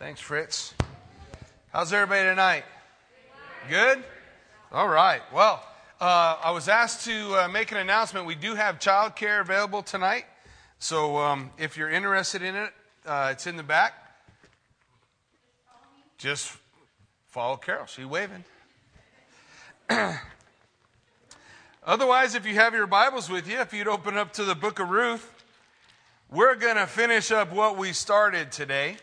Thanks, Fritz. How's everybody tonight? Good? All right. Well, I was asked to make an announcement. We do have childcare available tonight. So if you're interested in it, it's in the back. Just follow Carol. She's waving. Otherwise, if you have your Bibles with you, if you'd open up to the Book of Ruth, we're going to finish up what we started today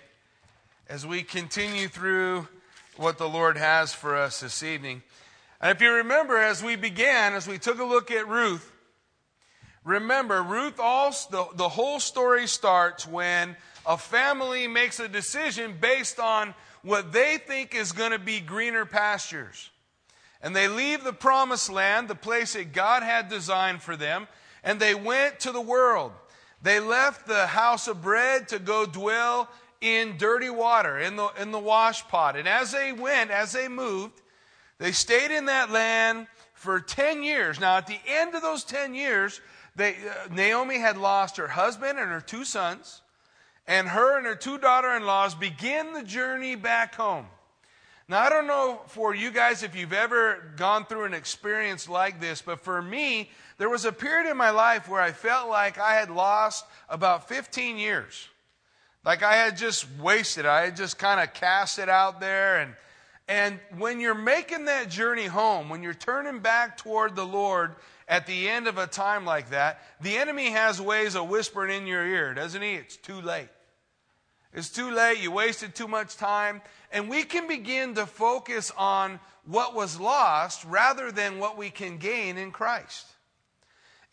as we continue through what the Lord has for us this evening. And if you remember, as we began, as we took a look at Ruth, remember, Ruth, the whole story starts when a family makes a decision based on what they think is going to be greener pastures. And they leave the promised land, the place that God had designed for them, and they went to the world. They left the house of bread to go dwell in dirty water, in the wash pot. And as they went, as they moved, they stayed in that land for 10 years. Now, at the end of those 10 years, Naomi had lost her husband and her two sons, and her two daughter-in-laws begin the journey back home. Now, I don't know for you guys if you've ever gone through an experience like this, but for me, there was a period in my life where I felt like I had lost about 15 years. Like I had just wasted. I had just kind of cast it out there. And when you're making that journey home, when you're turning back toward the Lord at the end of a time like that, the enemy has ways of whispering in your ear, doesn't he? It's too late. It's too late. You wasted too much time. And we can begin to focus on what was lost rather than what we can gain in Christ.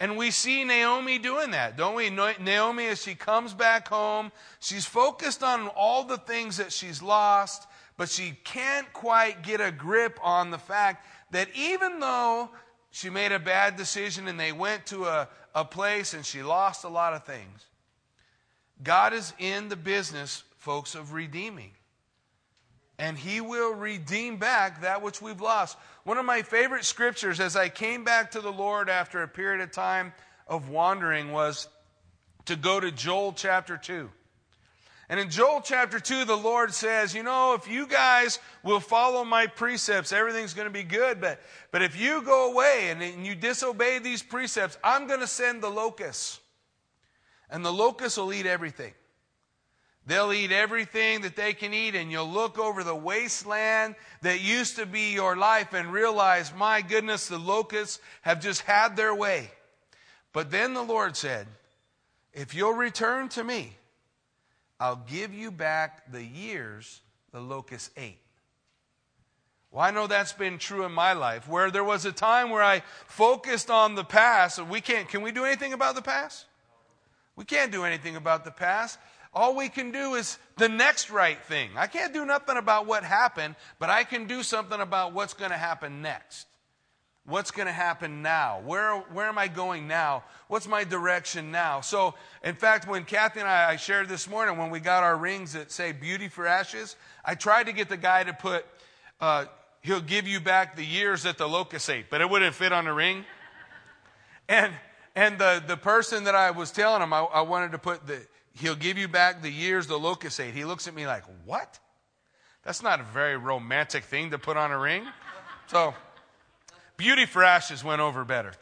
And we see Naomi doing that, don't we? Naomi, as she comes back home, she's focused on all the things that she's lost, but she can't quite get a grip on the fact that even though she made a bad decision and they went to a place and she lost a lot of things, God is in the business, folks, of redeeming. And he will redeem back that which we've lost. One of my favorite scriptures as I came back to the Lord after a period of time of wandering was to go to Joel chapter 2. And in Joel chapter 2, the Lord says, you know, if you guys will follow my precepts, everything's going to be good. But if you go away and you disobey these precepts, I'm going to send the locusts. And the locusts will eat everything. They'll eat everything that they can eat, and you'll look over the wasteland that used to be your life and realize, my goodness, the locusts have just had their way. But then the Lord said, if you'll return to me, I'll give you back the years the locusts ate. Well, I know that's been true in my life, where there was a time where I focused on the past. Can we do anything about the past? We can't do anything about the past. All we can do is the next right thing. I can't do nothing about what happened, but I can do something about what's going to happen next. What's going to happen now? Where am I going now? What's my direction now? So, in fact, when Kathy and I shared this morning, when we got our rings that say Beauty for Ashes, I tried to get the guy to put, he'll give you back the years that the locusts ate, but it wouldn't fit on the ring. And the person that I was telling him, I wanted to put the... He'll give you back the years the locusts ate. He looks at me like, what? That's not a very romantic thing to put on a ring. So, Beauty for Ashes went over better.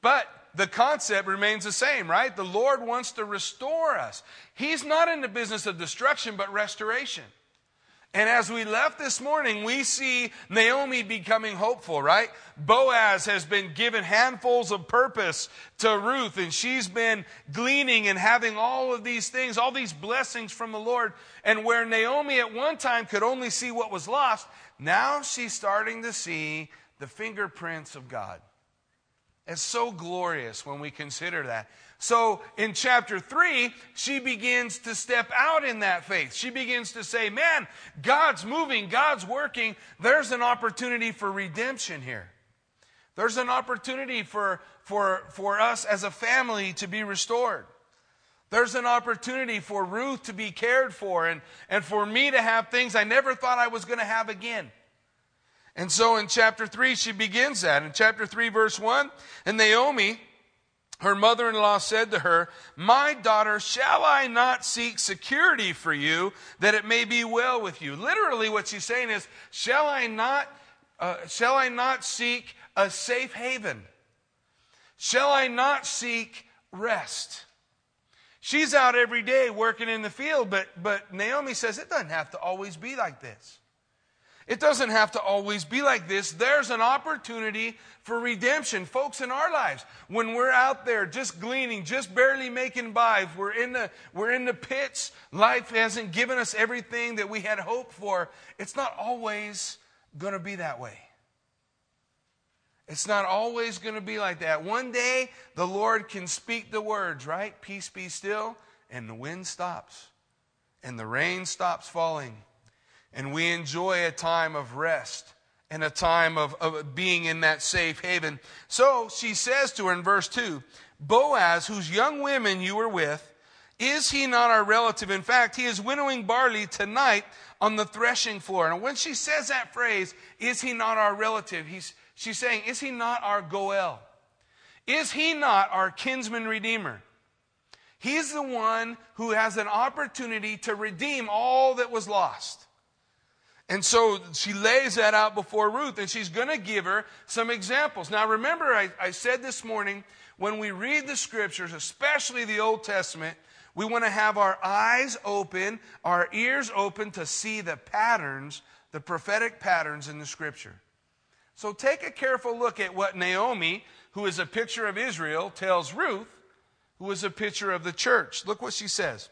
But the concept remains the same, right? The Lord wants to restore us. He's not in the business of destruction, but restoration. And as we left this morning, we see Naomi becoming hopeful, right? Boaz has been given handfuls of purpose to Ruth, and she's been gleaning and having all of these things, all these blessings from the Lord. And where Naomi at one time could only see what was lost, now she's starting to see the fingerprints of God. It's so glorious when we consider that. So in chapter 3, she begins to step out in that faith. She begins to say, man, God's moving, God's working. There's an opportunity for redemption here. There's an opportunity for us as a family to be restored. There's an opportunity for Ruth to be cared for and for me to have things I never thought I was going to have again. And so in chapter 3, she begins that. In chapter 3, verse 1, and Naomi Her mother-in-law said to her, "My daughter, shall I not seek security for you, that it may be well with you?" Literally what she's saying is, shall I not seek a safe haven? Shall I not seek rest? She's out every day working in the field, but Naomi says it doesn't have to always be like this. It doesn't have to always be like this. There's an opportunity for redemption, folks, in our lives. When we're out there just gleaning, just barely making by, we're in the pits, life hasn't given us everything that we had hoped for. It's not always going to be that way. It's not always going to be like that. One day, the Lord can speak the words, right? Peace be still. And the wind stops. And the rain stops falling. And we enjoy a time of rest and a time of being in that safe haven. So she says to her in verse 2, "Boaz, whose young women you were with, is he not our relative? In fact, he is winnowing barley tonight on the threshing floor." And when she says that phrase, "Is he not our relative?" She's saying, is he not our Goel? Is he not our kinsman redeemer? He's the one who has an opportunity to redeem all that was lost. And so she lays that out before Ruth, and she's going to give her some examples. Now remember, I said this morning, when we read the scriptures, especially the Old Testament, we want to have our eyes open, our ears open to see the patterns, the prophetic patterns in the scripture. So take a careful look at what Naomi, who is a picture of Israel, tells Ruth, who is a picture of the church. Look what she says.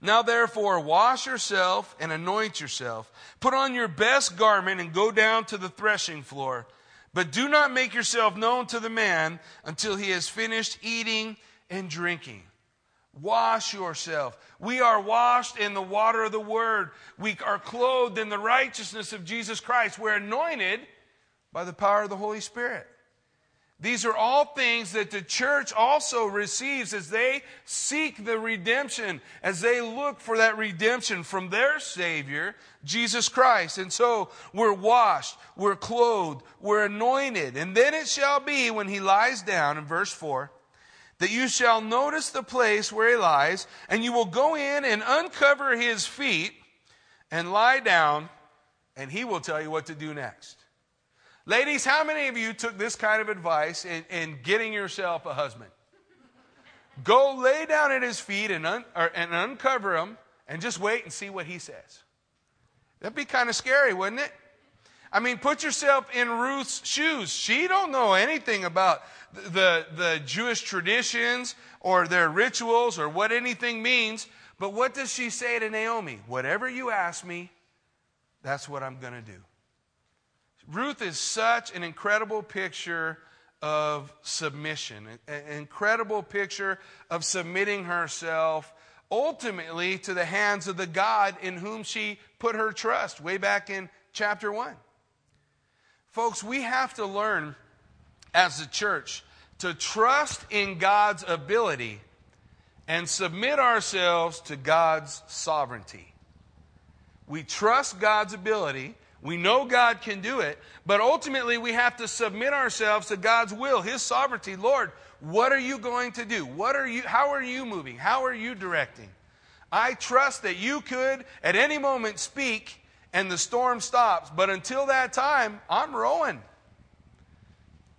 "Now therefore, wash yourself and anoint yourself. Put on your best garment and go down to the threshing floor. But do not make yourself known to the man until he has finished eating and drinking." Wash yourself. We are washed in the water of the word. We are clothed in the righteousness of Jesus Christ. We're anointed by the power of the Holy Spirit. These are all things that the church also receives as they seek the redemption, as they look for that redemption from their Savior, Jesus Christ. And so we're washed, we're clothed, we're anointed. "And then it shall be when he lies down," in verse 4, "that you shall notice the place where he lies, and you will go in and uncover his feet and lie down, and he will tell you what to do next." Ladies, how many of you took this kind of advice in getting yourself a husband? Go lay down at his feet and uncover him and just wait and see what he says. That'd be kind of scary, wouldn't it? I mean, put yourself in Ruth's shoes. She don't know anything about the Jewish traditions or their rituals or what anything means. But what does she say to Naomi? "Whatever you ask me, that's what I'm going to do." Ruth is such an incredible picture of submission, an incredible picture of submitting herself ultimately to the hands of the God in whom she put her trust way back in chapter 1. Folks, we have to learn as a church to trust in God's ability and submit ourselves to God's sovereignty. We trust God's ability. We know God can do it, but ultimately we have to submit ourselves to God's will, his sovereignty. Lord, what are you going to do? How are you moving? How are you directing? I trust that you could at any moment speak and the storm stops. But until that time, I'm rowing.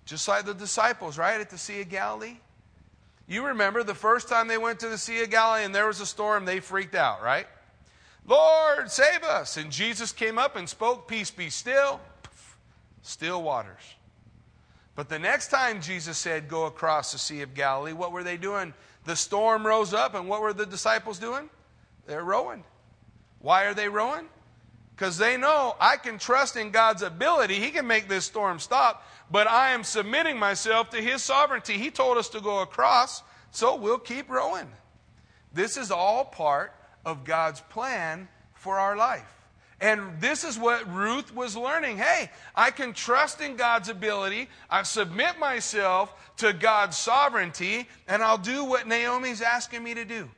Just like the disciples, right, at the Sea of Galilee. You remember the first time they went to the Sea of Galilee and there was a storm, they freaked out, right? "Lord, save us." And Jesus came up and spoke, "Peace be still." Still waters. But the next time Jesus said, "Go across the Sea of Galilee," what were they doing? The storm rose up, and what were the disciples doing? They're rowing. Why are they rowing? Because they know I can trust in God's ability. He can make this storm stop, but I am submitting myself to his sovereignty. He told us to go across, so we'll keep rowing. This is all part of God's plan for our life. And this is what Ruth was learning. Hey, I can trust in God's ability. I submit myself to God's sovereignty, and I'll do what Naomi's asking me to do.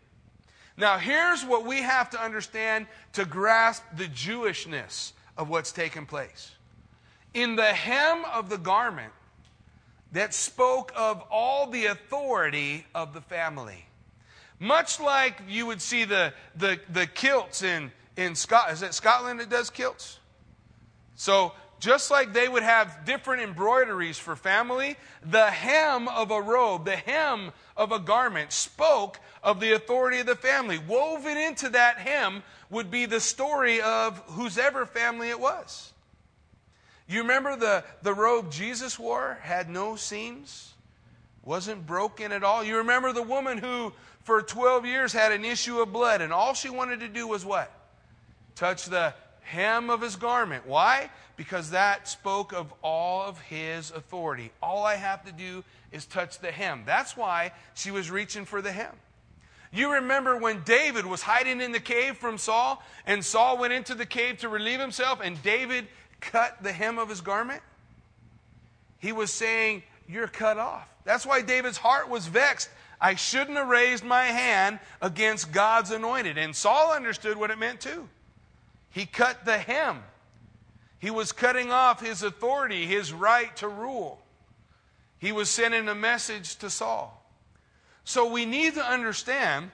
Now, here's what we have to understand to grasp the Jewishness of what's taken place. In the hem of the garment that spoke of all the authority of the family. Much like you would see the kilts in Scotland. Is it Scotland that does kilts? So just like they would have different embroideries for family, the hem of a robe, the hem of a garment spoke of the authority of the family. Woven into that hem would be the story of whosever family it was. You remember the robe Jesus wore? Had no seams, wasn't broken at all. You remember the woman who for 12 years had an issue of blood, and all she wanted to do was what? Touch the hem of his garment. Why? Because that spoke of all of his authority. All I have to do is touch the hem. That's why she was reaching for the hem. You remember when David was hiding in the cave from Saul, and Saul went into the cave to relieve himself, and David cut the hem of his garment? He was saying, you're cut off. That's why David's heart was vexed. I shouldn't have raised my hand against God's anointed. And Saul understood what it meant too. He cut the hem. He was cutting off his authority, his right to rule. He was sending a message to Saul. So we need to understand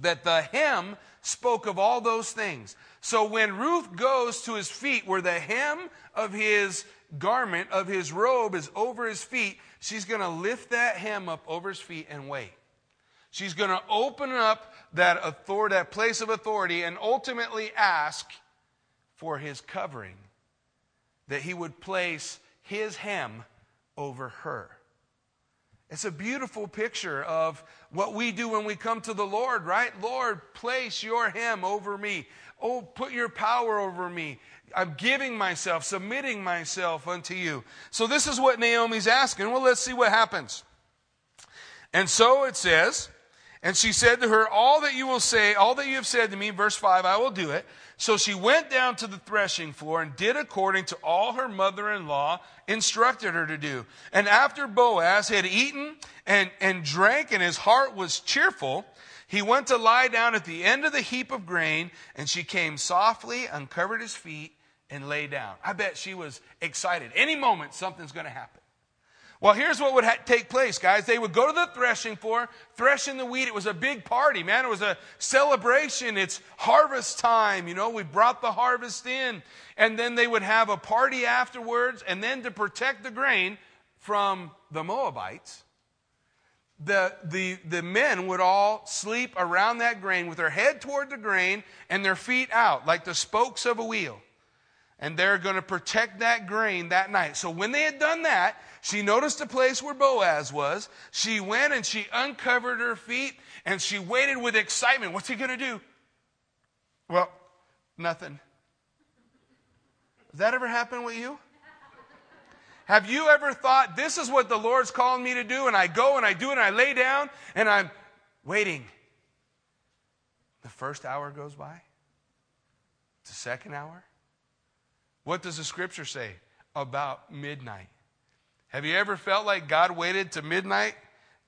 that the hem spoke of all those things. So when Ruth goes to his feet, where the hem of his garment, of his robe, is over his feet, she's going to lift that hem up over his feet and wait. She's going to open up that authority, that place of authority, and ultimately ask for his covering, that he would place his hem over her. It's a beautiful picture of what we do when we come to the Lord, right? Lord, place your hem over me. Oh, put your power over me. I'm giving myself, submitting myself unto you. So this is what Naomi's asking. Well, let's see what happens. And so it says, and she said to her, all that you will say, all that you have said to me, verse 5, I will do it. So she went down to the threshing floor and did according to all her mother-in-law instructed her to do. And after Boaz had eaten and drank and his heart was cheerful, he went to lie down at the end of the heap of grain, and she came softly, uncovered his feet, and lay down. I bet she was excited. Any moment something's going to happen. Well, here's what would take place, guys. They would go to the threshing floor, threshing the wheat. It was a big party, man. It was a celebration. It's harvest time, you know. We brought the harvest in. And then they would have a party afterwards. And then to protect the grain from the Moabites, the men would all sleep around that grain with their head toward the grain and their feet out like the spokes of a wheel. And they're going to protect that grain that night. So when they had done that, she noticed the place where Boaz was. She went and she uncovered her feet, and she waited with excitement. What's he going to do? Well, nothing. Has that ever happened with you? Have you ever thought, this is what the Lord's calling me to do, and I go and I do it, and I lay down, and I'm waiting. The first hour goes by. The second hour. What does the scripture say? About midnight. Have you ever felt like God waited to midnight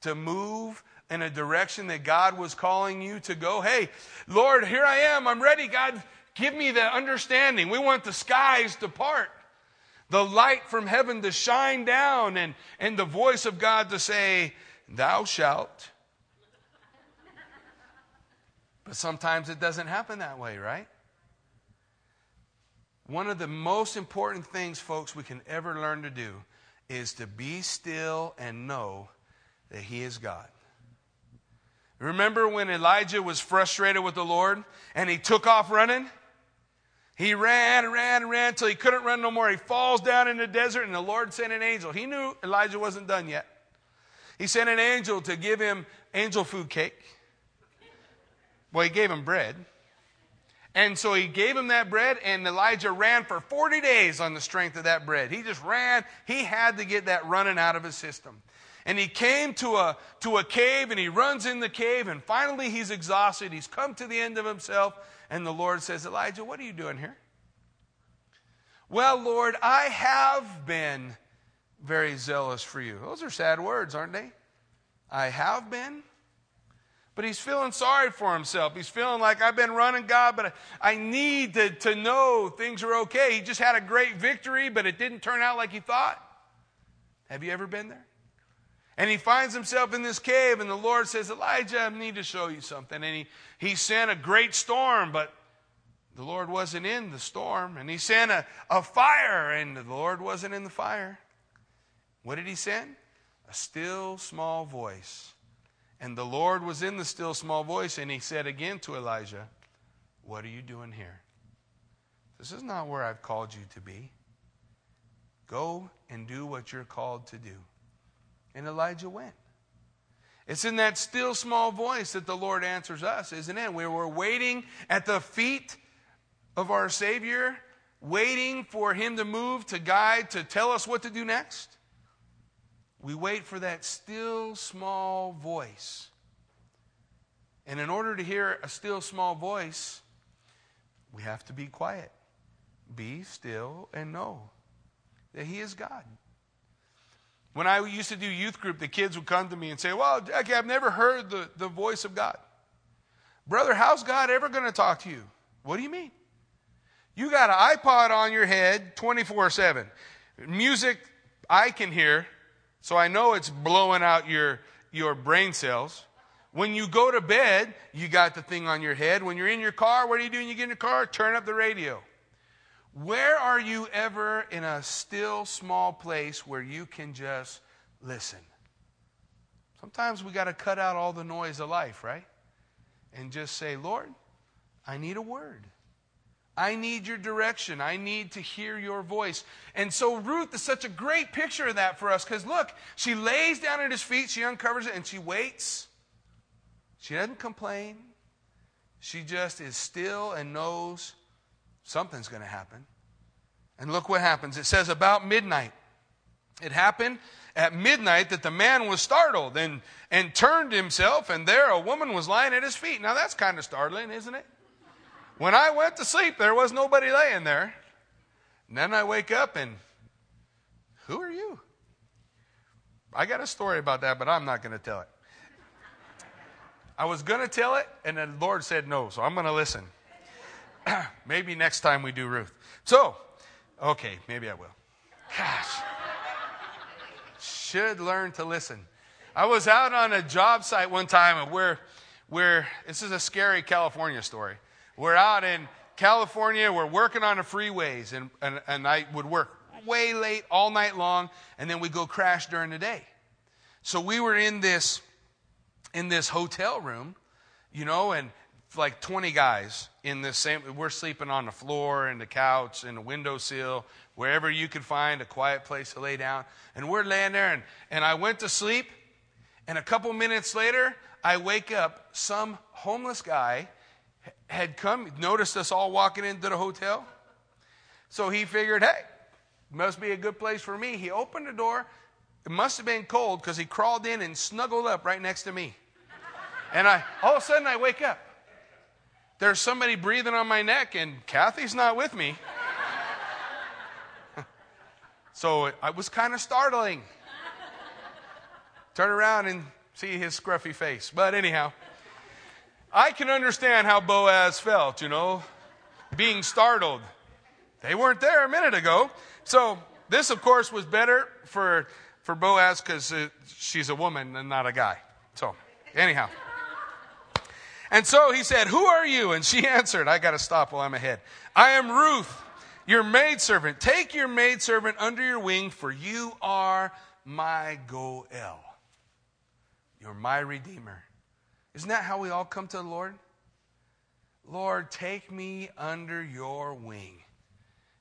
to move in a direction that God was calling you to go? Hey, Lord, here I am. I'm ready. God, give me the understanding. We want the skies to part, the light from heaven to shine down, and the voice of God to say, thou shalt. But sometimes it doesn't happen that way, right? One of the most important things, folks, we can ever learn to do is to be still and know that he is God. Remember when Elijah was frustrated with the Lord and he took off running? He ran until he couldn't run no more. He falls down in the desert, and the Lord sent an angel. He knew Elijah wasn't done yet. He sent an angel to give him angel food cake. Well, he gave him bread. And so he gave him that bread, and Elijah ran for 40 days on the strength of that bread. He just ran. He had to get that running out of his system. And he came to a cave, and he runs in the cave, and finally he's exhausted. He's come to the end of himself, and the Lord says, Elijah, what are you doing here? Well, Lord, I have been very zealous for you. Those are sad words, aren't they? I have been. But he's feeling sorry for himself. He's feeling like, I've been running, God, but I need to know things are okay. He just had a great victory, but it didn't turn out like he thought. Have you ever been there? And he finds himself in this cave, and the Lord says, Elijah, I need to show you something. And he sent a great storm, but the Lord wasn't in the storm. And he sent a fire, and the Lord wasn't in the fire. What did he send? A still, small voice. And the Lord was in the still, small voice, and he said again to Elijah, what are you doing here? This is not where I've called you to be. Go and do what you're called to do. And Elijah went. It's in that still small voice that the Lord answers us, isn't it? We were waiting at the feet of our Savior, waiting for him to move, to guide, to tell us what to do next. We wait for that still small voice. And in order to hear a still small voice, we have to be quiet. Be still and know that he is God. When I used to do youth group, the kids would come to me and say, well, Jackie, I've never heard the voice of God. Brother, how's God ever going to talk to you? What do you mean? You got an iPod on your head 24/7. Music I can hear, so I know it's blowing out your brain cells. When you go to bed, you got the thing on your head. When you're in your car, what do you do when you get in your car? Turn up the radio. Where are you ever in a still, small place where you can just listen? Sometimes we got to cut out all the noise of life, right? And just say, Lord, I need a word. I need your direction. I need to hear your voice. And so Ruth is such a great picture of that for us because look, she lays down at his feet, she uncovers it, and she waits. She doesn't complain. She just is still and knows something's going to happen. And look what happens. It says about midnight. It happened at midnight that the man was startled and turned himself, and there a woman was lying at his feet. Now that's kind of startling, isn't it? When I went to sleep, there was nobody laying there. And then I wake up and, who are you? I got a story about that, but I'm not going to tell it. I was going to tell it, and the Lord said no, so I'm going to listen. Maybe next time we do Ruth. So, okay, maybe I will. Gosh. Should learn to listen. I was out on a job site one time where this is a scary California story. We're out in California, we're working on the freeways, and I would work way late all night long, and then we'd go crash during the day. So we were in this hotel room, you know, and like 20 guys in the same, we're sleeping on the floor and the couch and the windowsill, wherever you could find a quiet place to lay down. And we're laying there and I went to sleep. And a couple minutes later, I wake up. Some homeless guy had come, noticed us all walking into the hotel. So he figured, hey, must be a good place for me. He opened the door. It must have been cold because he crawled in and snuggled up right next to me. And all of a sudden I wake up. There's somebody breathing on my neck, and Kathy's not with me. So I was kind of startling. Turn around and see his scruffy face. But anyhow, I can understand how Boaz felt, you know, being startled. They weren't there a minute ago. So this, of course, was better for Boaz because she's a woman and not a guy. So anyhow. And so he said, who are you? And she answered, I got to stop while I'm ahead. I am Ruth, your maidservant. Take your maidservant under your wing, for you are my Goel. You're my Redeemer. Isn't that how we all come to the Lord? Lord, take me under your wing.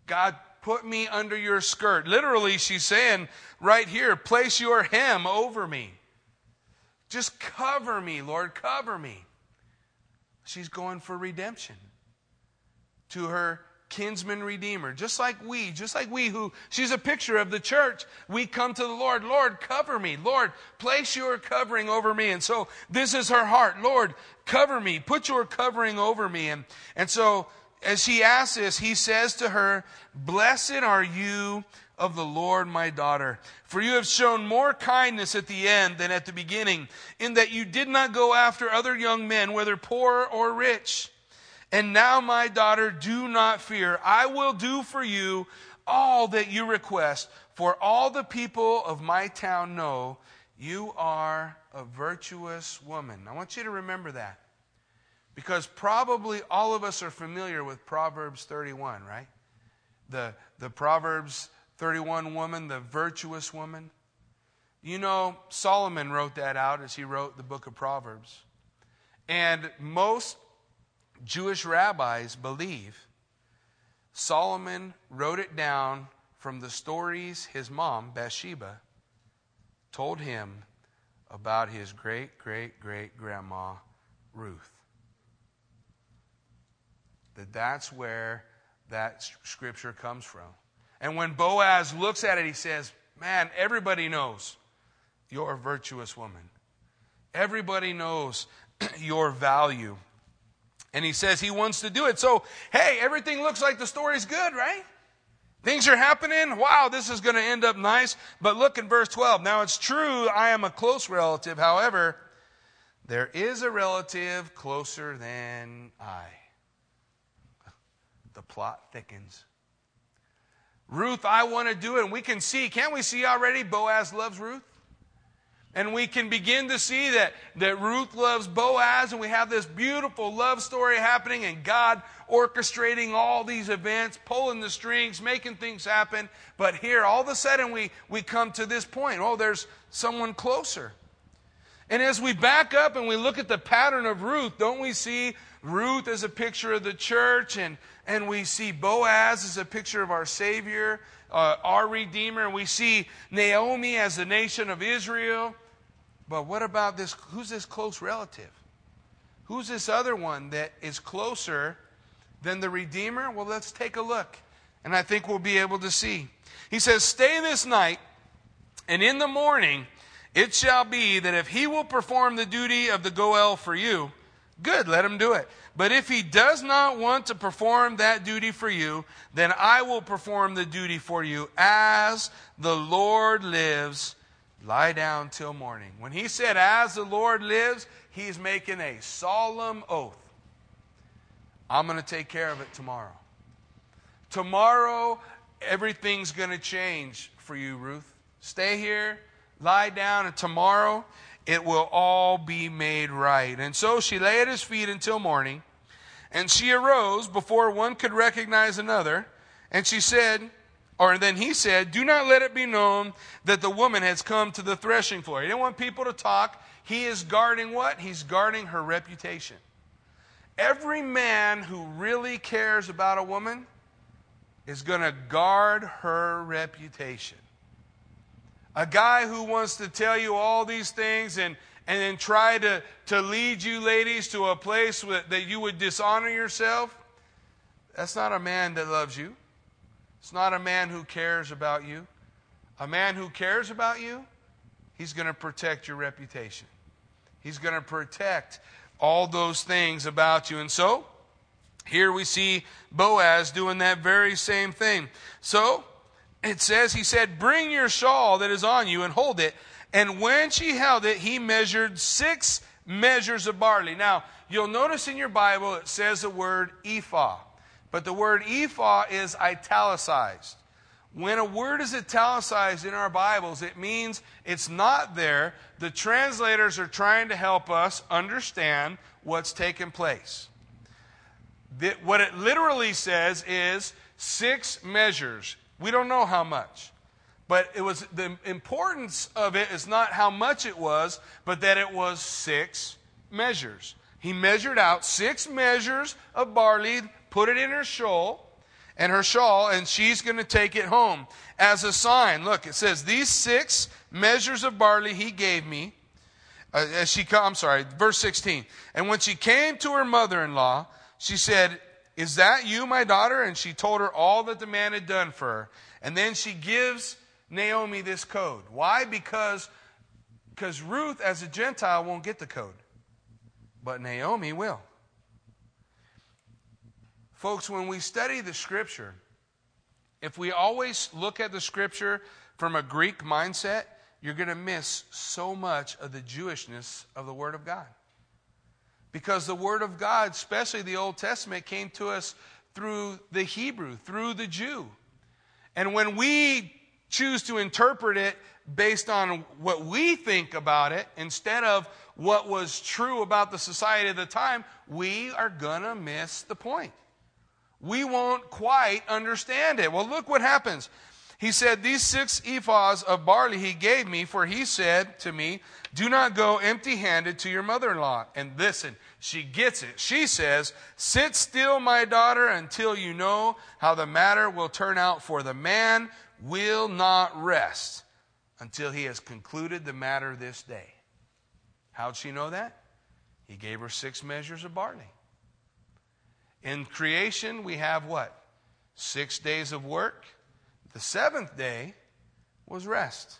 God, put me under your skirt. Literally, she's saying right here, place your hem over me. Just cover me, Lord, cover me. She's going for redemption to her kinsman redeemer. Just like we who, she's a picture of the church. We come to the Lord. Lord, cover me. Lord, place your covering over me. And so this is her heart. Lord, cover me. Put your covering over me. And so as she asks this, he says to her, blessed are you of the Lord, my daughter, for you have shown more kindness at the end than at the beginning, in that you did not go after other young men, whether poor or rich. And now, my daughter, do not fear. I will do for you all that you request, For all the people of my town know you are a virtuous woman. I want you to remember that, because probably all of us are familiar with Proverbs 31, right? The Proverbs 31 woman, the virtuous woman. You know, Solomon wrote that out as he wrote the book of Proverbs. And most Jewish rabbis believe Solomon wrote it down from the stories his mom, Bathsheba, told him about his great-great-great-grandma, Ruth. That's where that scripture comes from. And when Boaz looks at it, he says, man, everybody knows you're a virtuous woman. Everybody knows your value. And he says he wants to do it. So, hey, everything looks like the story's good, right? Things are happening. Wow, this is going to end up nice. But look in verse 12. Now, it's true, I am a close relative. However, there is a relative closer than I. The plot thickens. Ruth, I want to do it. And we can see, can't we see already Boaz loves Ruth? And we can begin to see that Ruth loves Boaz, and we have this beautiful love story happening, and God orchestrating all these events, pulling the strings, making things happen. But here, all of a sudden, we come to this point. Oh, there's someone closer. And as we back up and we look at the pattern of Ruth, don't we see Ruth as a picture of the church, and we see Boaz as a picture of our Savior, our Redeemer, and we see Naomi as the nation of Israel. But what about this? Who's this close relative? Who's this other one that is closer than the Redeemer? Well, let's take a look, and I think we'll be able to see. He says, stay this night, and in the morning it shall be that if he will perform the duty of the Goel for you, good, let him do it. But if he does not want to perform that duty for you, then I will perform the duty for you. As the Lord lives, lie down till morning. When he said, as the Lord lives, he's making a solemn oath. I'm going to take care of it tomorrow. Tomorrow, everything's going to change for you, Ruth. Stay here. Lie down, and tomorrow it will all be made right. And so she lay at his feet until morning, and she arose before one could recognize another. And she said, or then he said, do not let it be known that the woman has come to the threshing floor. He didn't want people to talk. He is guarding what? He's guarding her reputation. Every man who really cares about a woman is going to guard her reputation. A guy who wants to tell you all these things and then try to lead you ladies to a place that you would dishonor yourself, that's not a man that loves you. It's not a man who cares about you. A man who cares about you, he's going to protect your reputation. He's going to protect all those things about you. And so, here we see Boaz doing that very same thing. So, it says, he said, bring your shawl that is on you and hold it. And when she held it, he measured 6 measures of barley. Now, you'll notice in your Bible, it says the word ephah. But the word ephah is italicized. When a word is italicized in our Bibles, it means it's not there. The translators are trying to help us understand what's taken place. What it literally says is 6 measures. We don't know how much. But it was the importance of it is not how much it was, but that it was 6 measures. He measured out 6 measures of barley, put it in her shawl, and she's going to take it home as a sign. Look, it says, these 6 measures of barley he gave me. Verse 16. And when she came to her mother-in-law, she said, is that you, my daughter? And she told her all that the man had done for her. And then she gives Naomi this code. Why? Because Ruth, as a Gentile, won't get the code. But Naomi will. Folks, when we study the Scripture, if we always look at the Scripture from a Greek mindset, you're going to miss so much of the Jewishness of the Word of God. Because the Word of God, especially the Old Testament, came to us through the Hebrew, through the Jew. And when we choose to interpret it based on what we think about it instead of what was true about the society at the time, we are going to miss the point. We won't quite understand it. Well, look what happens. He said, these 6 ephahs of barley he gave me, for he said to me, do not go empty-handed to your mother-in-law. And listen, she gets it. She says, sit still, my daughter, until you know how the matter will turn out, for the man will not rest until he has concluded the matter this day. How'd she know that? He gave her 6 measures of barley. In creation, we have what? 6 days of work. The 7th day was rest.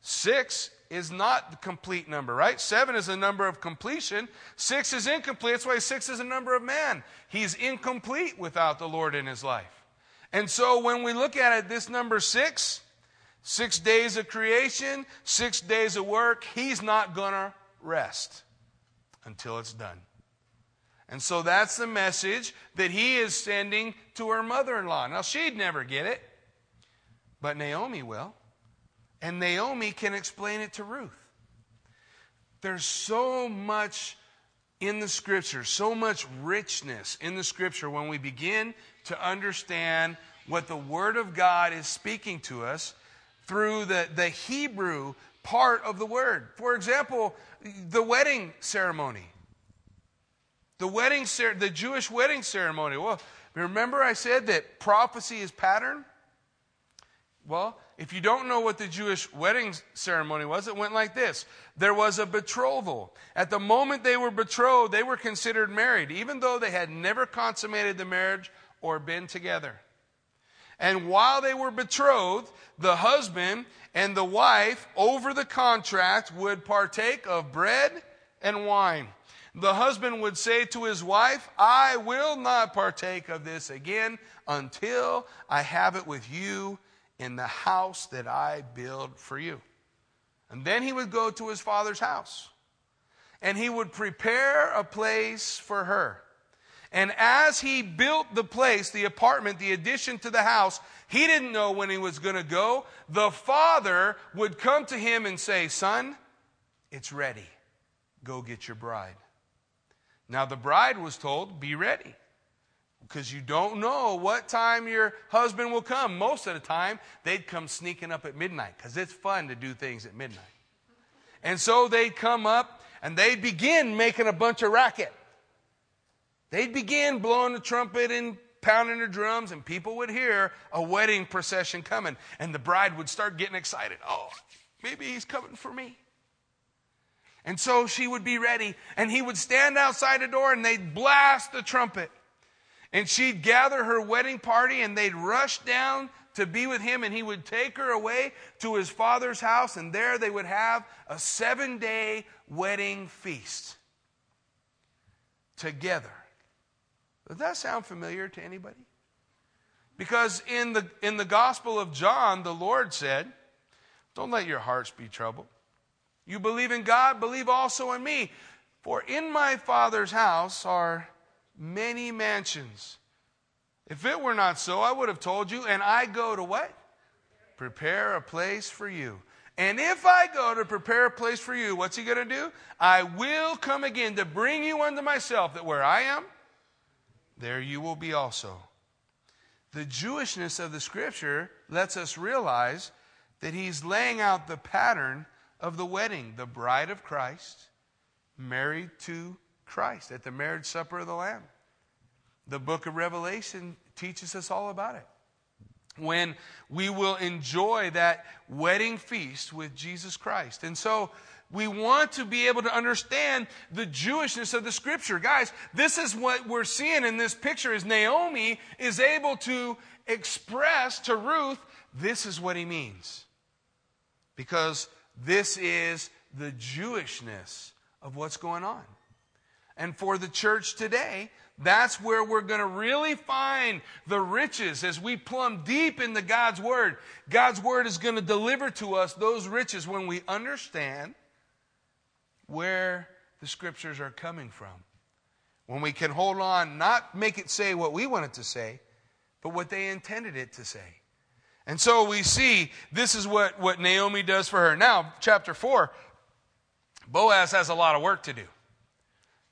6 is not the complete number, right? 7 is a number of completion. 6 is incomplete. That's why 6 is a number of man. He's incomplete without the Lord in his life. And so when we look at it, this number 6, 6 days of creation, 6 days of work, he's not going to rest until it's done. And so that's the message that he is sending to her mother-in-law. Now, she'd never get it. But Naomi will. And Naomi can explain it to Ruth. There's so much in the Scripture, so much richness in the Scripture when we begin to understand what the Word of God is speaking to us through the Hebrew part of the Word. For example, the wedding ceremony. The Jewish wedding ceremony. Well, remember I said that prophecy is pattern? Well, if you don't know what the Jewish wedding ceremony was, it went like this. There was a betrothal. At the moment they were betrothed, they were considered married, even though they had never consummated the marriage or been together. And while they were betrothed, the husband and the wife, over the contract, would partake of bread and wine. The husband would say to his wife, I will not partake of this again until I have it with you in the house that I build for you. And then he would go to his father's house. And he would prepare a place for her. And as he built the place, the apartment, the addition to the house, he didn't know when he was going to go. The father would come to him and say, son, it's ready. Go get your bride. Now the bride was told, be ready. Because you don't know what time your husband will come. Most of the time, they'd come sneaking up at midnight because it's fun to do things at midnight. And so they'd come up and they'd begin making a bunch of racket. They'd begin blowing the trumpet and pounding the drums, and people would hear a wedding procession coming. And the bride would start getting excited. Oh, maybe he's coming for me. And so she would be ready, and he would stand outside the door and they'd blast the trumpet. And she'd gather her wedding party and they'd rush down to be with him, and he would take her away to his father's house, and there they would have a 7-day wedding feast together. Does that sound familiar to anybody? Because in the Gospel of John, the Lord said, don't let your hearts be troubled. You believe in God, believe also in me. For in my Father's house are many mansions. If it were not so, I would have told you, and I go to what? Prepare a place for you. And if I go to prepare a place for you, what's he going to do? I will come again to bring you unto myself, that where I am, there you will be also. The Jewishness of the Scripture lets us realize that he's laying out the pattern of the wedding, the bride of Christ, married to Christ at the marriage supper of the Lamb. The book of Revelation teaches us all about it. When we will enjoy that wedding feast with Jesus Christ. And so we want to be able to understand the Jewishness of the Scripture. Guys, this is what we're seeing in this picture is Naomi is able to express to Ruth, this is what he means. Because this is the Jewishness of what's going on. And for the church today, that's where we're going to really find the riches as we plumb deep into God's Word. God's Word is going to deliver to us those riches when we understand where the Scriptures are coming from. When we can hold on, not make it say what we want it to say, but what they intended it to say. And so we see this is what Naomi does for her. Now, chapter 4, Boaz has a lot of work to do,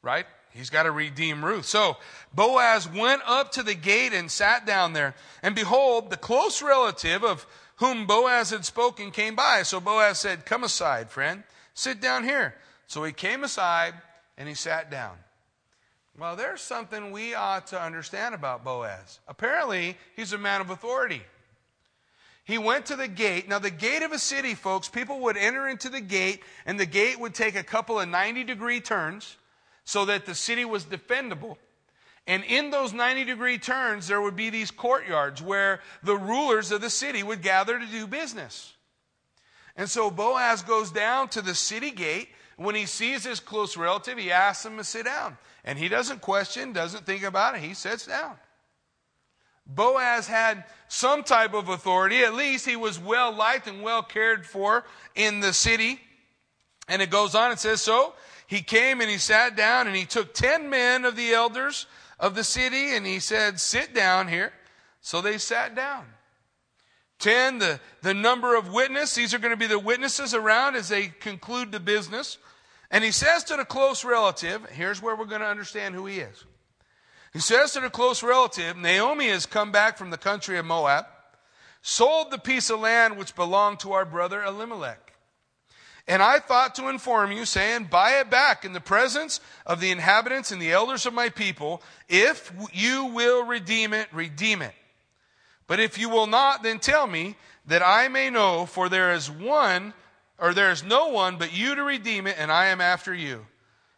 right? He's got to redeem Ruth. So Boaz went up to the gate and sat down there. And behold, the close relative of whom Boaz had spoken came by. So Boaz said, "Come aside, friend. Sit down here." So he came aside and he sat down. Well, there's something we ought to understand about Boaz. Apparently, he's a man of authority. He went to the gate. Now, the gate of a city, folks, people would enter into the gate, and the gate would take a couple of 90-degree turns so that the city was defendable. And in those 90-degree turns, there would be these courtyards where the rulers of the city would gather to do business. And so Boaz goes down to the city gate. When he sees his close relative, he asks him to sit down. And he doesn't question, doesn't think about it. He sits down. Boaz had some type of authority. At least he was well-liked and well-cared for in the city. And it goes on, it says, so he came and he sat down and he took 10 men of the elders of the city and he said, "Sit down here." So they sat down. 10, the number of witnesses. These are going to be the witnesses around as they conclude the business. And he says to the close relative, here's where we're going to understand who he is. He says to the close relative, "Naomi has come back from the country of Moab, sold the piece of land which belonged to our brother Elimelech. And I thought to inform you, saying, buy it back in the presence of the inhabitants and the elders of my people. If you will redeem it, redeem it. But if you will not, then tell me that I may know, for there is no one but you to redeem it, and I am after you."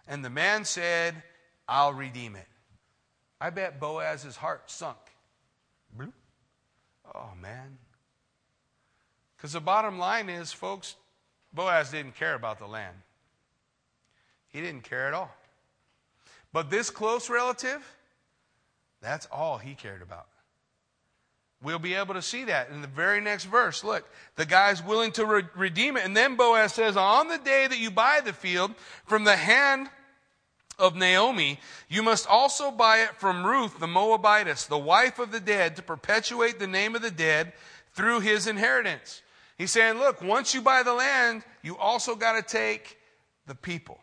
And the man said, "I'll redeem it." I bet Boaz's heart sunk. Oh, man. Because the bottom line is, folks, Boaz didn't care about the land. He didn't care at all. But this close relative, that's all he cared about. We'll be able to see that in the very next verse. Look, the guy's willing to redeem it. And then Boaz says, "On the day that you buy the field from the hand of Naomi, you must also buy it from Ruth the Moabitess, the wife of the dead, to perpetuate the name of the dead through his inheritance." He's saying, look, once you buy the land, you also got to take the people.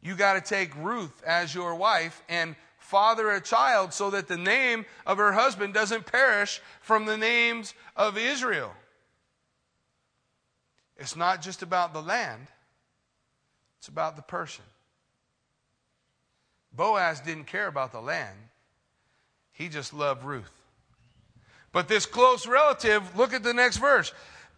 You got to take Ruth as your wife and father a child so that the name of her husband doesn't perish from the names of Israel. It's not just about the land. It's about the person. Boaz didn't care about the land. He just loved Ruth. But this close relative, look at the next verse.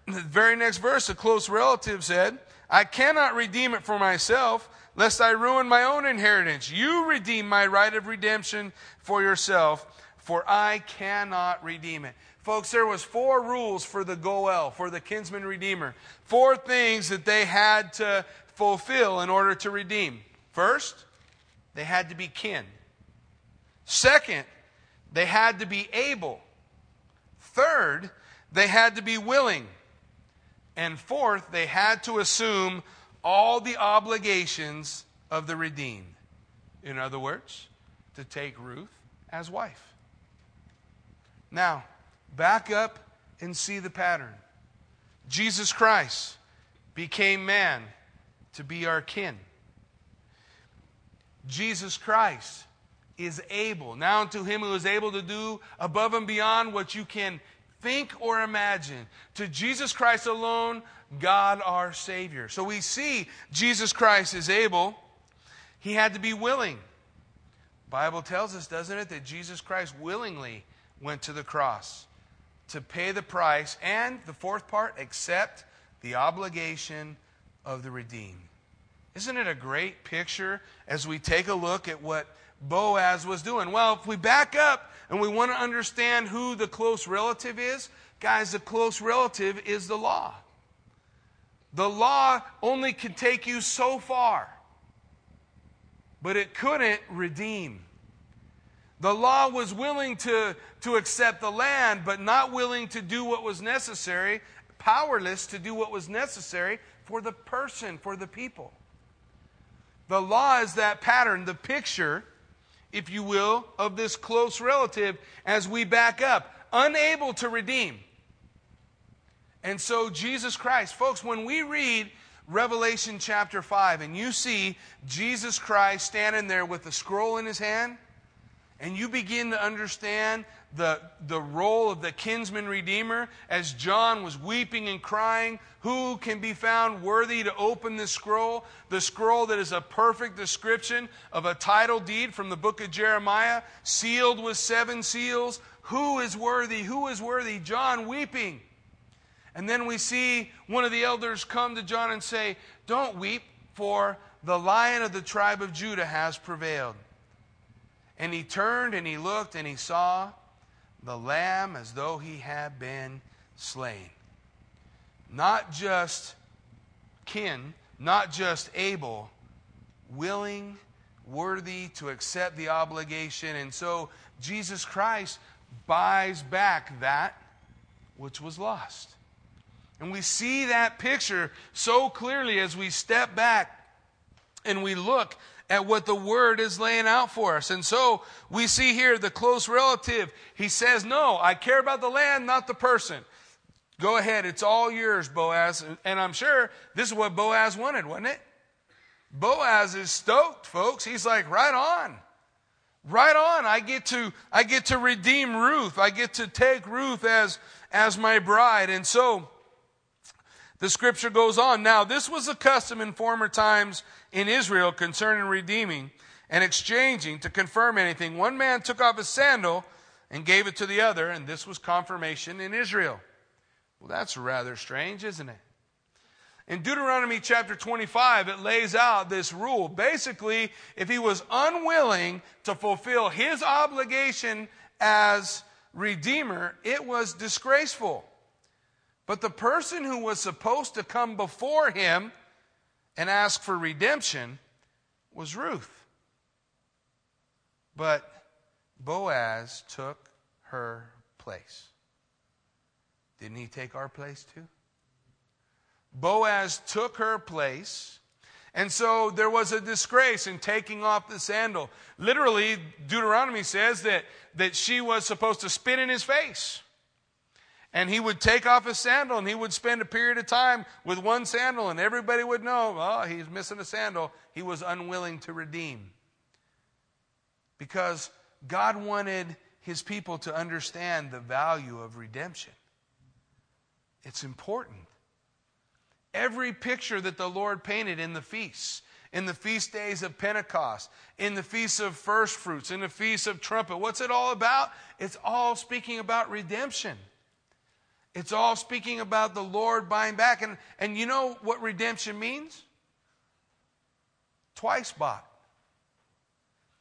The very next verse, the close relative said, "I cannot redeem it for myself, lest I ruin my own inheritance. You redeem my right of redemption for yourself, for I cannot redeem it." Folks, there was 4 rules for the Goel, for the Kinsman Redeemer. 4 things that they had to fulfill in order to redeem. First, they had to be kin. Second, they had to be able. Third, they had to be willing. And fourth, they had to assume all the obligations of the redeemed. In other words, to take Ruth as wife. Now, back up and see the pattern. Jesus Christ became man to be our kin. Jesus Christ is able. Now unto him who is able to do above and beyond what you can think or imagine. To Jesus Christ alone, God our Savior. So we see Jesus Christ is able. He had to be willing. The Bible tells us, doesn't it, that Jesus Christ willingly went to the cross to pay the price. And the fourth part, accept the obligation of the redeemed. Isn't it a great picture as we take a look at what Boaz was doing? Well, if we back up and we want to understand who the close relative is, guys, the close relative is the law. The law only can take you so far, but it couldn't redeem. The law was willing to accept the land, but not willing to do what was necessary, powerless to do what was necessary for the person, for the people. The law is that pattern, the picture, if you will, of this close relative as we back up. unable to redeem. And so Jesus Christ, folks, when we read Revelation chapter 5 and you see Jesus Christ standing there with a scroll in his hand, and you begin to understand the role of the kinsman redeemer, as John was weeping and crying, who can be found worthy to open this scroll? The scroll that is a perfect description of a title deed from the book of Jeremiah, sealed with 7 seals. Who is worthy? Who is worthy? John weeping. And then we see one of the elders come to John and say, "Don't weep, for the Lion of the tribe of Judah has prevailed." And he turned and he looked and he saw the Lamb as though he had been slain. Not just kin, not just able, willing, worthy to accept the obligation. And so Jesus Christ buys back that which was lost. And we see that picture so clearly as we step back and we look at what the Word is laying out for us. And so we see here the close relative. He says, "No, I care about the land, not the person. Go ahead, it's all yours, Boaz." And I'm sure this is what Boaz wanted, wasn't it? Boaz is stoked, folks. He's like, right on. Right on. I get to redeem Ruth. I get to take Ruth as my bride. And so the scripture goes on. "Now, this was a custom in former times in Israel concerning redeeming and exchanging to confirm anything. One man took off his sandal and gave it to the other, and this was confirmation in Israel." Well, that's rather strange, isn't it? In Deuteronomy chapter 25, it lays out this rule. Basically, if he was unwilling to fulfill his obligation as redeemer, it was disgraceful. But the person who was supposed to come before him and ask for redemption was Ruth. But Boaz took her place. Didn't he take our place too? Boaz took her place. And so there was a disgrace in taking off the sandal. Literally, Deuteronomy says that she was supposed to spit in his face. And he would take off his sandal, and he would spend a period of time with one sandal, and everybody would know, oh, he's missing a sandal. He was unwilling to redeem. Because God wanted his people to understand the value of redemption. It's important. Every picture that the Lord painted in the feasts, in the feast days of Pentecost, in the feast of first fruits, in the feast of trumpet, what's it all about? It's all speaking about redemption. It's all speaking about the Lord buying back. And you know what redemption means? Twice bought.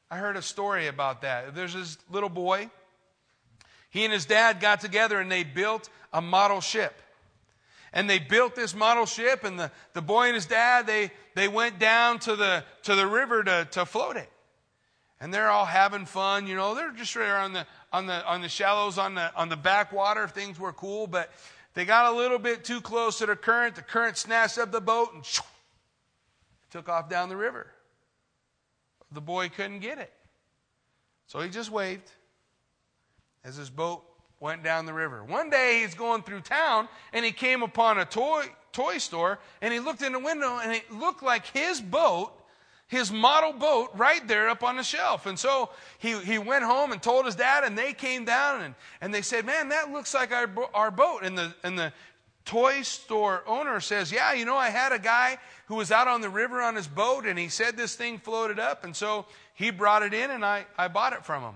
I heard a story about that. There's this little boy. He and his dad got together and they built a model ship. And they built this model ship, and the boy and his dad, they went down to the river to float it. And they're all having fun, you know. They're just right on the shallows, on the backwater. Things were cool, but they got a little bit too close to the current. The current snatched up the boat and shoo, took off down the river. The boy couldn't get it, so he just waved as his boat went down the river. One day he's going through town and he came upon a toy store, and he looked in the window and it looked like his boat. His model boat right there up on the shelf. And so he went home and told his dad, and they came down and they said, "Man, that looks like our boat." And the toy store owner says, "Yeah, you know, I had a guy who was out on the river on his boat, and he said this thing floated up. And so he brought it in, and I bought it from him."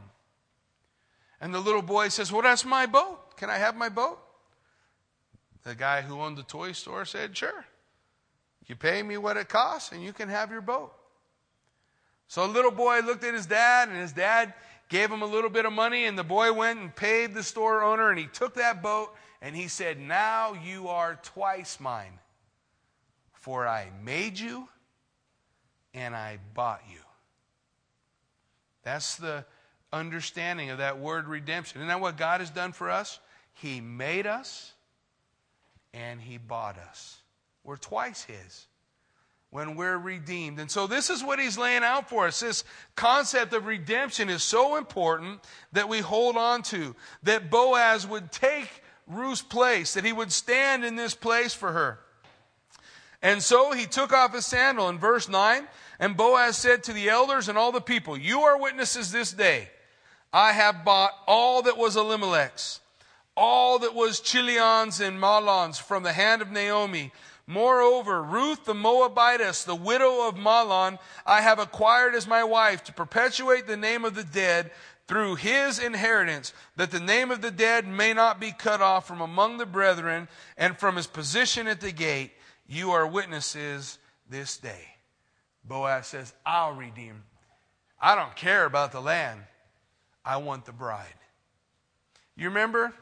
And the little boy says, "Well, that's my boat. Can I have my boat?" The guy who owned the toy store said, "Sure. You pay me what it costs, and you can have your boat." So the little boy looked at his dad, and his dad gave him a little bit of money, and the boy went and paid the store owner, and he took that boat, and he said, "Now you are twice mine, for I made you, and I bought you." That's the understanding of that word redemption. Isn't that what God has done for us? He made us, and he bought us. We're twice his. when we're redeemed. And so this is what he's laying out for us. This concept of redemption is so important that we hold on to, that Boaz would take Ruth's place, that he would stand in this place for her. And so he took off his sandal in verse 9, and Boaz said to the elders and all the people, "You are witnesses this day. I have bought all that was Elimelech's, all that was Chilion's and Mahlon's from the hand of Naomi. Moreover, Ruth the Moabitess, the widow of Mahlon, I have acquired as my wife to perpetuate the name of the dead through his inheritance, that the name of the dead may not be cut off from among the brethren and from his position at the gate. You are witnesses this day." Boaz says, "I'll redeem. I don't care about the land. I want the bride." You remember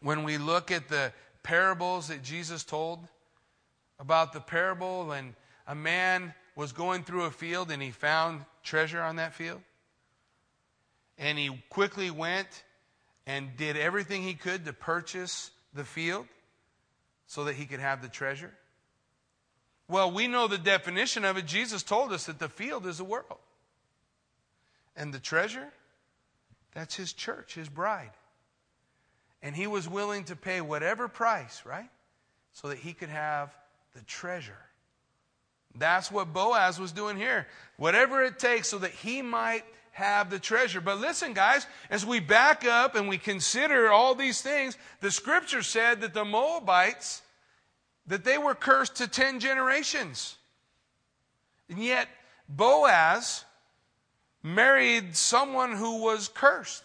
when we look at the parables that Jesus told, about the parable when a man was going through a field and he found treasure on that field? And he quickly went and did everything he could to purchase the field so that he could have the treasure. Well, we know the definition of it. Jesus told us that the field is the world. And the treasure, that's his church, his bride. And he was willing to pay whatever price, right? So that he could have the treasure. That's what Boaz was doing here. Whatever it takes so that he might have the treasure. But listen, guys, as we back up and we consider all these things, the scripture said that the Moabites, that they were cursed to 10 generations. And yet, Boaz married someone who was cursed.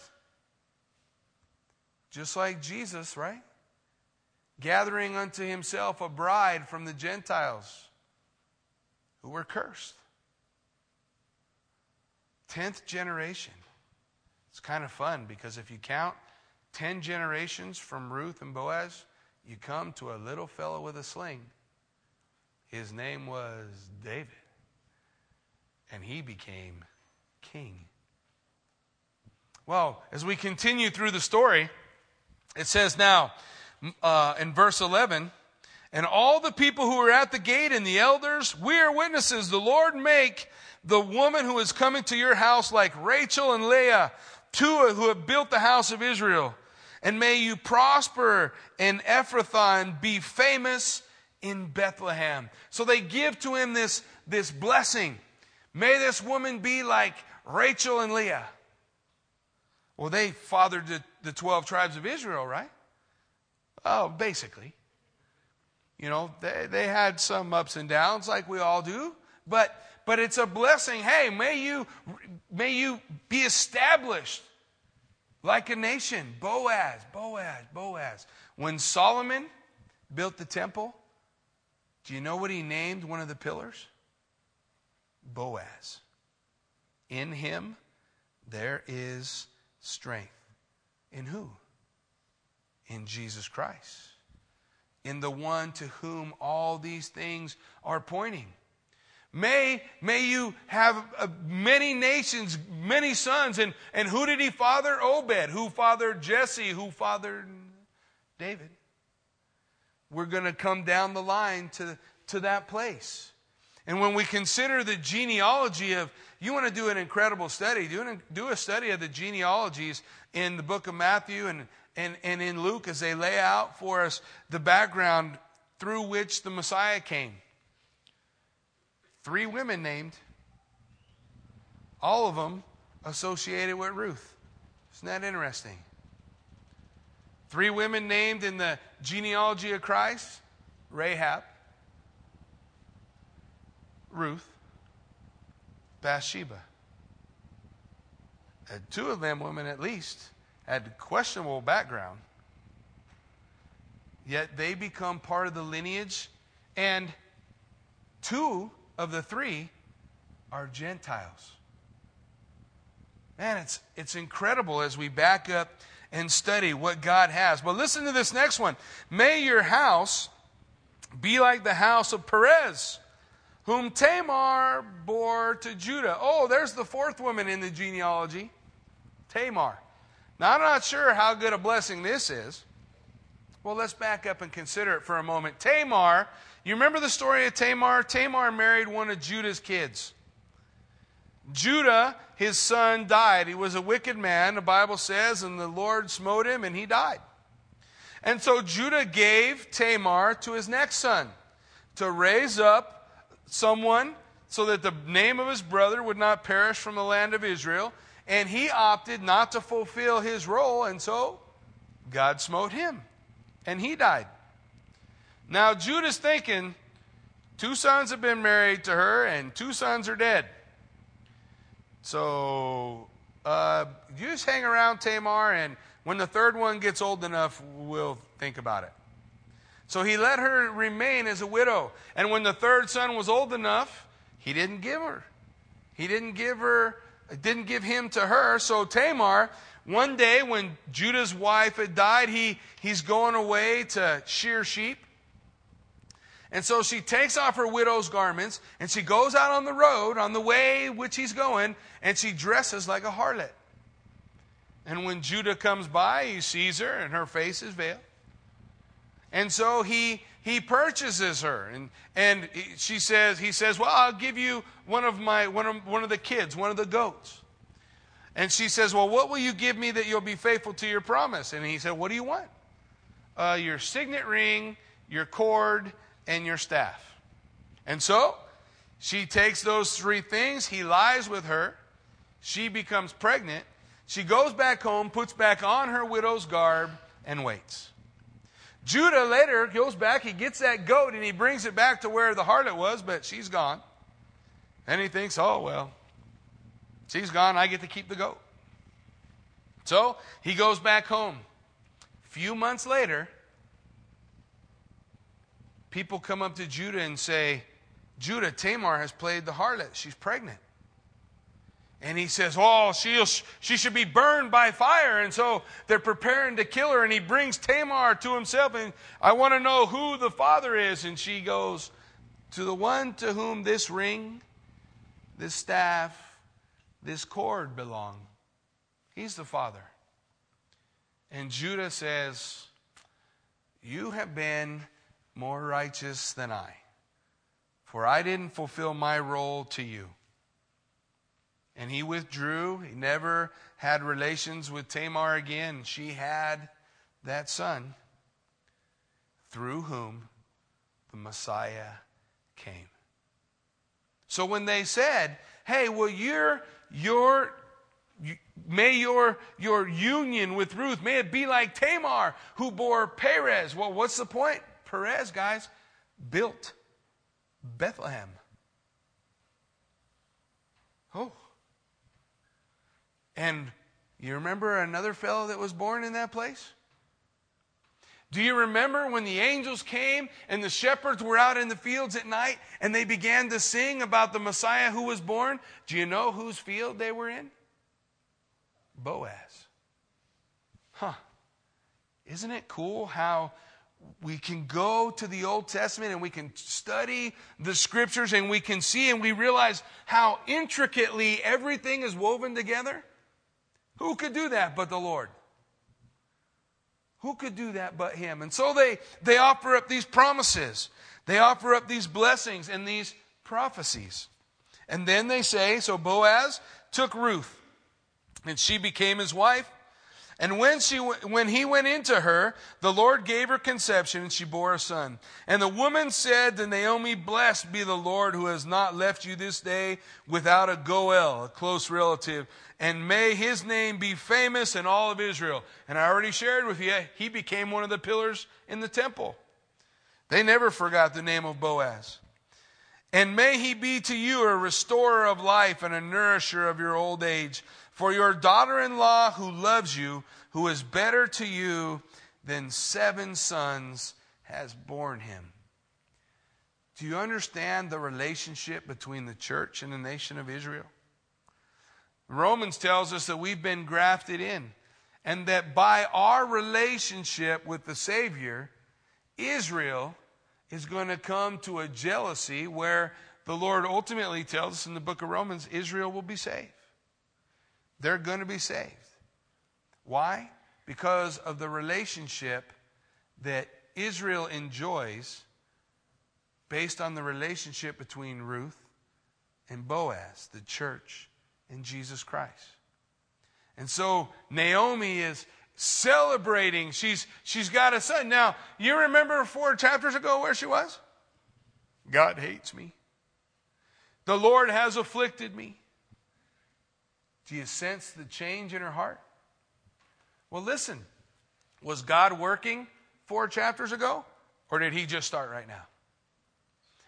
Just like Jesus, right? Gathering unto himself a bride from the Gentiles who were cursed. 10th generation. It's kind of fun because if you count 10 generations from Ruth and Boaz, you come to a little fellow with a sling. His name was David. And he became king. Well, as we continue through the story, it says now, in verse 11, "And all the people who were at the gate and the elders, we are witnesses. The Lord make the woman who is coming to your house like Rachel and Leah, two who have built the house of Israel. And may you prosper in Ephrathah and be famous in Bethlehem." So they give to him this blessing. May this woman be like Rachel and Leah. Well, they fathered the 12 tribes of Israel, right? Oh, basically. You know, they had some ups and downs like we all do, but it's a blessing. Hey, may you be established like a nation. Boaz. When Solomon built the temple, do you know what he named one of the pillars? Boaz. In him there is strength. In who? In Jesus Christ, in the one to whom all these things are pointing. May you have many nations, many sons. And who did he father? Obed, who fathered Jesse, who fathered David. We're going to come down the line to that place. And when we consider the genealogy of, you want to do an incredible study, do a study of the genealogies in the book of Matthew and in Luke, as they lay out for us the background through which the Messiah came. 3 women named, all of them associated with Ruth. Isn't that interesting? 3 women named in the genealogy of Christ: Rahab, Ruth, Bathsheba. And 2 of them women at least had a questionable background, yet they become part of the lineage, and 2 of the 3 are Gentiles. Man, it's incredible as we back up and study what God has. But listen to this next one. "May your house be like the house of Perez, whom Tamar bore to Judah." Oh, there's the 4th woman in the genealogy, Tamar. Now, I'm not sure how good a blessing this is, Well, let's back up and consider it for a moment. Tamar, you remember the story of Tamar? Tamar married one of Judah's kids. Judah, his son, died. He was a wicked man, the Bible says, and the Lord smote him and he died. And so Judah gave Tamar to his next son to raise up someone so that the name of his brother would not perish from the land of Israel. And he opted not to fulfill his role, and so God smote him, and he died. Now Judah's thinking, two sons have been married to her, and two sons are dead. So you just hang around, Tamar, and when the third one gets old enough, we'll think about it. So he let her remain as a widow. And when the third son was old enough, he didn't give her. Didn't give him to her. So Tamar, one day when Judah's wife had died, he's going away to shear sheep. And so she takes off her widow's garments, and she goes out on the road, on the way which he's going, and she dresses like a harlot. And when Judah comes by, he sees her, and her face is veiled. And so he purchases her, and he says, well, I'll give you one of the kids, one of the goats. And she says, well, what will you give me that you'll be faithful to your promise? And he said, what do you want? Your signet ring, your cord, and your staff. And so she takes those three things. He lies with her. She becomes pregnant. She goes back home, puts back on her widow's garb, and waits. Judah later goes back. He gets that goat, and he brings it back to where the harlot was, but she's gone. And he thinks, oh, well, she's gone. I get to keep the goat. So he goes back home. A few months later, people come up to Judah and say, Judah, Tamar has played the harlot. She's pregnant. And he says, oh, she should be burned by fire. And so they're preparing to kill her. And he brings Tamar to himself. And I want to know who the father is. And she goes, to the one to whom this ring, this staff, this cord belong. He's the father. And Judah says, you have been more righteous than I, for I didn't fulfill my role to you. And he withdrew. He never had relations with Tamar again. She had that son through whom the Messiah came. So when they said, hey, well, may your union with Ruth, may it be like Tamar who bore Perez. Well, what's the point? Perez, guys, built Bethlehem. Oh. And you remember another fellow that was born in that place? Do you remember when the angels came and the shepherds were out in the fields at night and they began to sing about the Messiah who was born? Do you know whose field they were in? Boaz. Huh. Isn't it cool how we can go to the Old Testament and we can study the Scriptures and we can see and we realize how intricately everything is woven together? Who could do that but the Lord? Who could do that but Him? And so they offer up these promises. They offer up these blessings and these prophecies. And then they say, so Boaz took Ruth and she became his wife. And when he went into her, the Lord gave her conception, and she bore a son. And the woman said to Naomi, blessed be the Lord who has not left you this day without a Goel, a close relative. And may his name be famous in all of Israel. And I already shared with you, he became one of the pillars in the temple. They never forgot the name of Boaz. And may he be to you a restorer of life and a nourisher of your old age. For your daughter-in-law who loves you, who is better to you than 7 sons, has borne him. Do you understand the relationship between the church and the nation of Israel? Romans tells us that we've been grafted in, and that by our relationship with the Savior, Israel is going to come to a jealousy where the Lord ultimately tells us in the book of Romans, Israel will be saved. They're going to be saved. Why? Because of the relationship that Israel enjoys based on the relationship between Ruth and Boaz, the church, and Jesus Christ. And so Naomi is celebrating. She's got a son. Now, you remember 4 chapters ago where she was? God hates me. The Lord has afflicted me. Do you sense the change in her heart? Well, listen, was God working 4 chapters ago, or did he just start right now?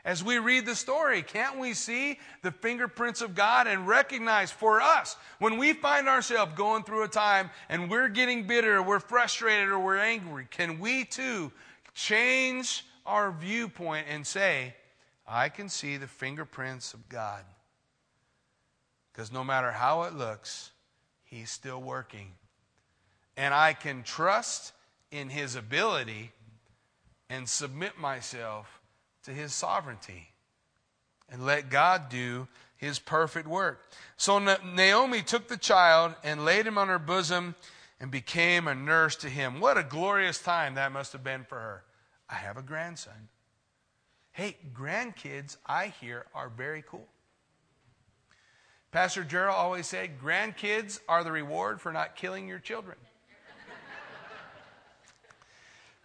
As we read the story, can't we see the fingerprints of God and recognize for us, when we find ourselves going through a time and we're getting bitter, or we're frustrated, or we're angry, can we too change our viewpoint and say, I can see the fingerprints of God? Because no matter how it looks, he's still working. And I can trust in his ability and submit myself to his sovereignty and let God do his perfect work. So Naomi took the child and laid him on her bosom and became a nurse to him. What a glorious time that must have been for her. I have a grandson. Hey, grandkids, I hear, are very cool. Pastor Gerald always said, grandkids are the reward for not killing your children.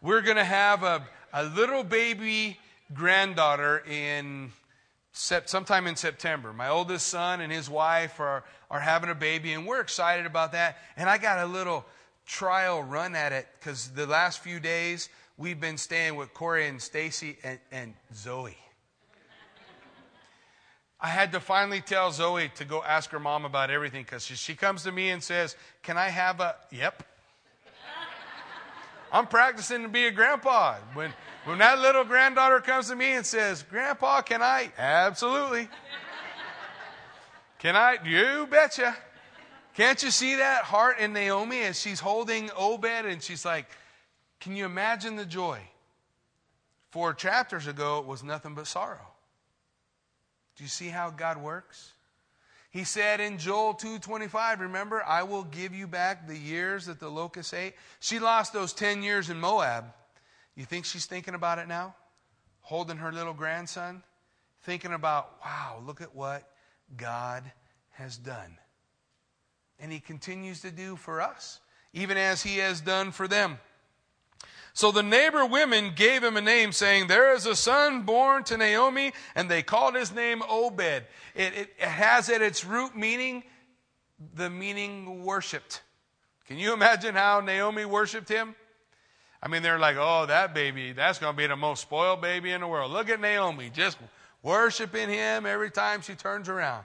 We're going to have a little baby granddaughter sometime in September. My oldest son and his wife are having a baby, and we're excited about that. And I got a little trial run at it because the last few days we've been staying with Corey and Stacy and Zoe. I had to finally tell Zoe to go ask her mom about everything because she comes to me and says, can I have a... Yep. I'm practicing to be a grandpa. When that little granddaughter comes to me and says, Grandpa, can I? Absolutely. Can I? You betcha. Can't you see that heart in Naomi as she's holding Obed and she's like, can you imagine the joy? 4 chapters ago, it was nothing but sorrow. Do you see how God works? He said in Joel 2:25, remember, I will give you back the years that the locusts ate. She lost those 10 years in Moab. You think she's thinking about it now? Holding her little grandson? Thinking about, wow, look at what God has done. And he continues to do for us, even as he has done for them. So the neighbor women gave him a name, saying, there is a son born to Naomi, and they called his name Obed. It has at its root meaning, the meaning worshipped. Can you imagine how Naomi worshipped him? I mean, they're like, oh, that baby, that's going to be the most spoiled baby in the world. Look at Naomi, just worshiping him every time she turns around.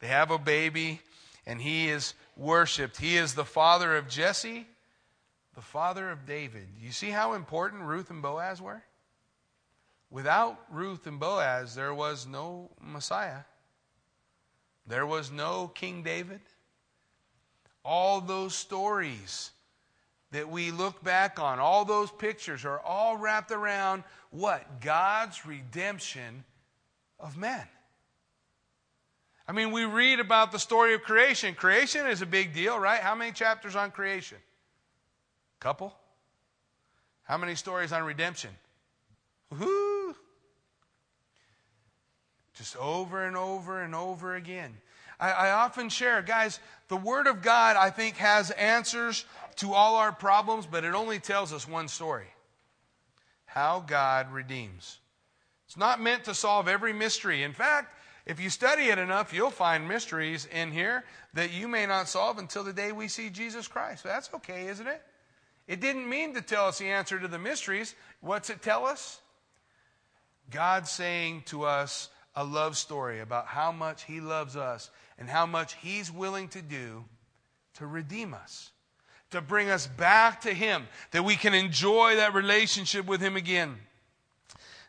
They have a baby, and he is worshipped. He is the father of Jesse, the father of David. You see how important Ruth and Boaz were? Without Ruth and Boaz, there was no Messiah. There was no King David. All those stories that we look back on, all those pictures are all wrapped around what? God's redemption of man. I mean, we read about the story of creation. Creation is a big deal, right? How many chapters on creation? Couple? How many stories on redemption? Woohoo! Just over and over and over again. I often share, guys, the Word of God, I think, has answers to all our problems, but it only tells us one story. How God redeems. It's not meant to solve every mystery. In fact, if you study it enough, you'll find mysteries in here that you may not solve until the day we see Jesus Christ. That's okay, isn't it? It didn't mean to tell us the answer to the mysteries. What's it tell us? God saying to us a love story about how much he loves us and how much he's willing to do to redeem us, to bring us back to him, that we can enjoy that relationship with him again.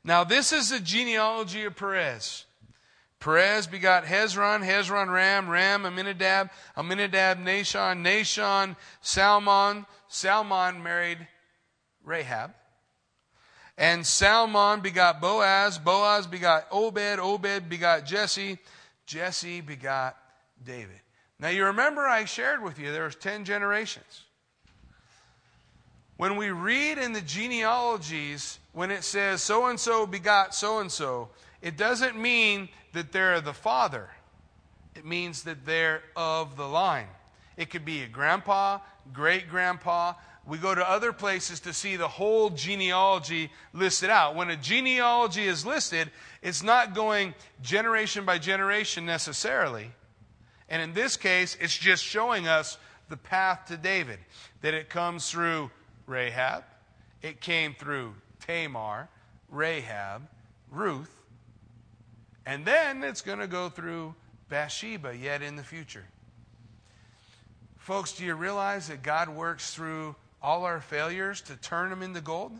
Now, this is the genealogy of Perez. Perez begot Hezron, Hezron Ram, Ram Aminadab, Aminadab Nahshon, Nahshon Salmon. Salmon married Rahab. And Salmon begot Boaz, Boaz begot Obed, Obed begot Jesse, Jesse begot David. Now you remember I shared with you there was 10 generations. When we read in the genealogies, when it says so-and-so begot so-and-so, it doesn't mean that they're the father. It means that they're of the line. It could be a grandpa, great-grandpa. We go to other places to see the whole genealogy listed out. When a genealogy is listed, it's not going generation by generation necessarily. And in this case, it's just showing us the path to David, that it comes through Rahab, it came through Tamar, Rahab, Ruth, and then it's going to go through Bathsheba yet in the future. Folks, do you realize that God works through all our failures to turn them into gold?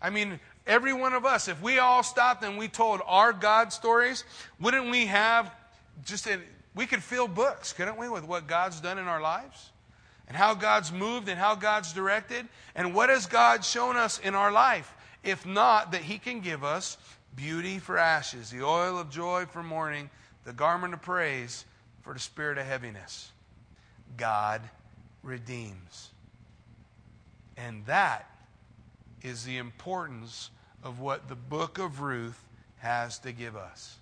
I mean, every one of us, if we all stopped and we told our God stories, wouldn't we have we could fill books, couldn't we, with what God's done in our lives? And how God's moved and how God's directed. And what has God shown us in our life? If not, that He can give us beauty for ashes, the oil of joy for mourning, the garment of praise for the spirit of heaviness. God redeems. And that is the importance of what the book of Ruth has to give us.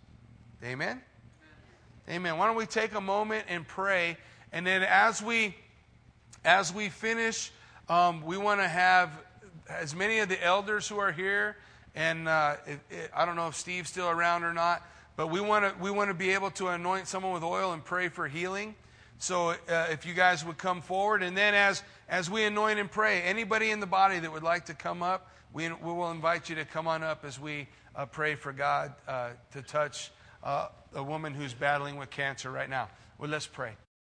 Amen? Amen. Why don't we take a moment and pray, and then as we finish, we want to have as many of the elders who are here, and I don't know if Steve's still around or not, but we want to be able to anoint someone with oil and pray for healing. So if you guys would come forward, and then as we anoint and pray, anybody in the body that would like to come up, we will invite you to come on up as we pray for God to touch a woman who's battling with cancer right now. Well, let's pray.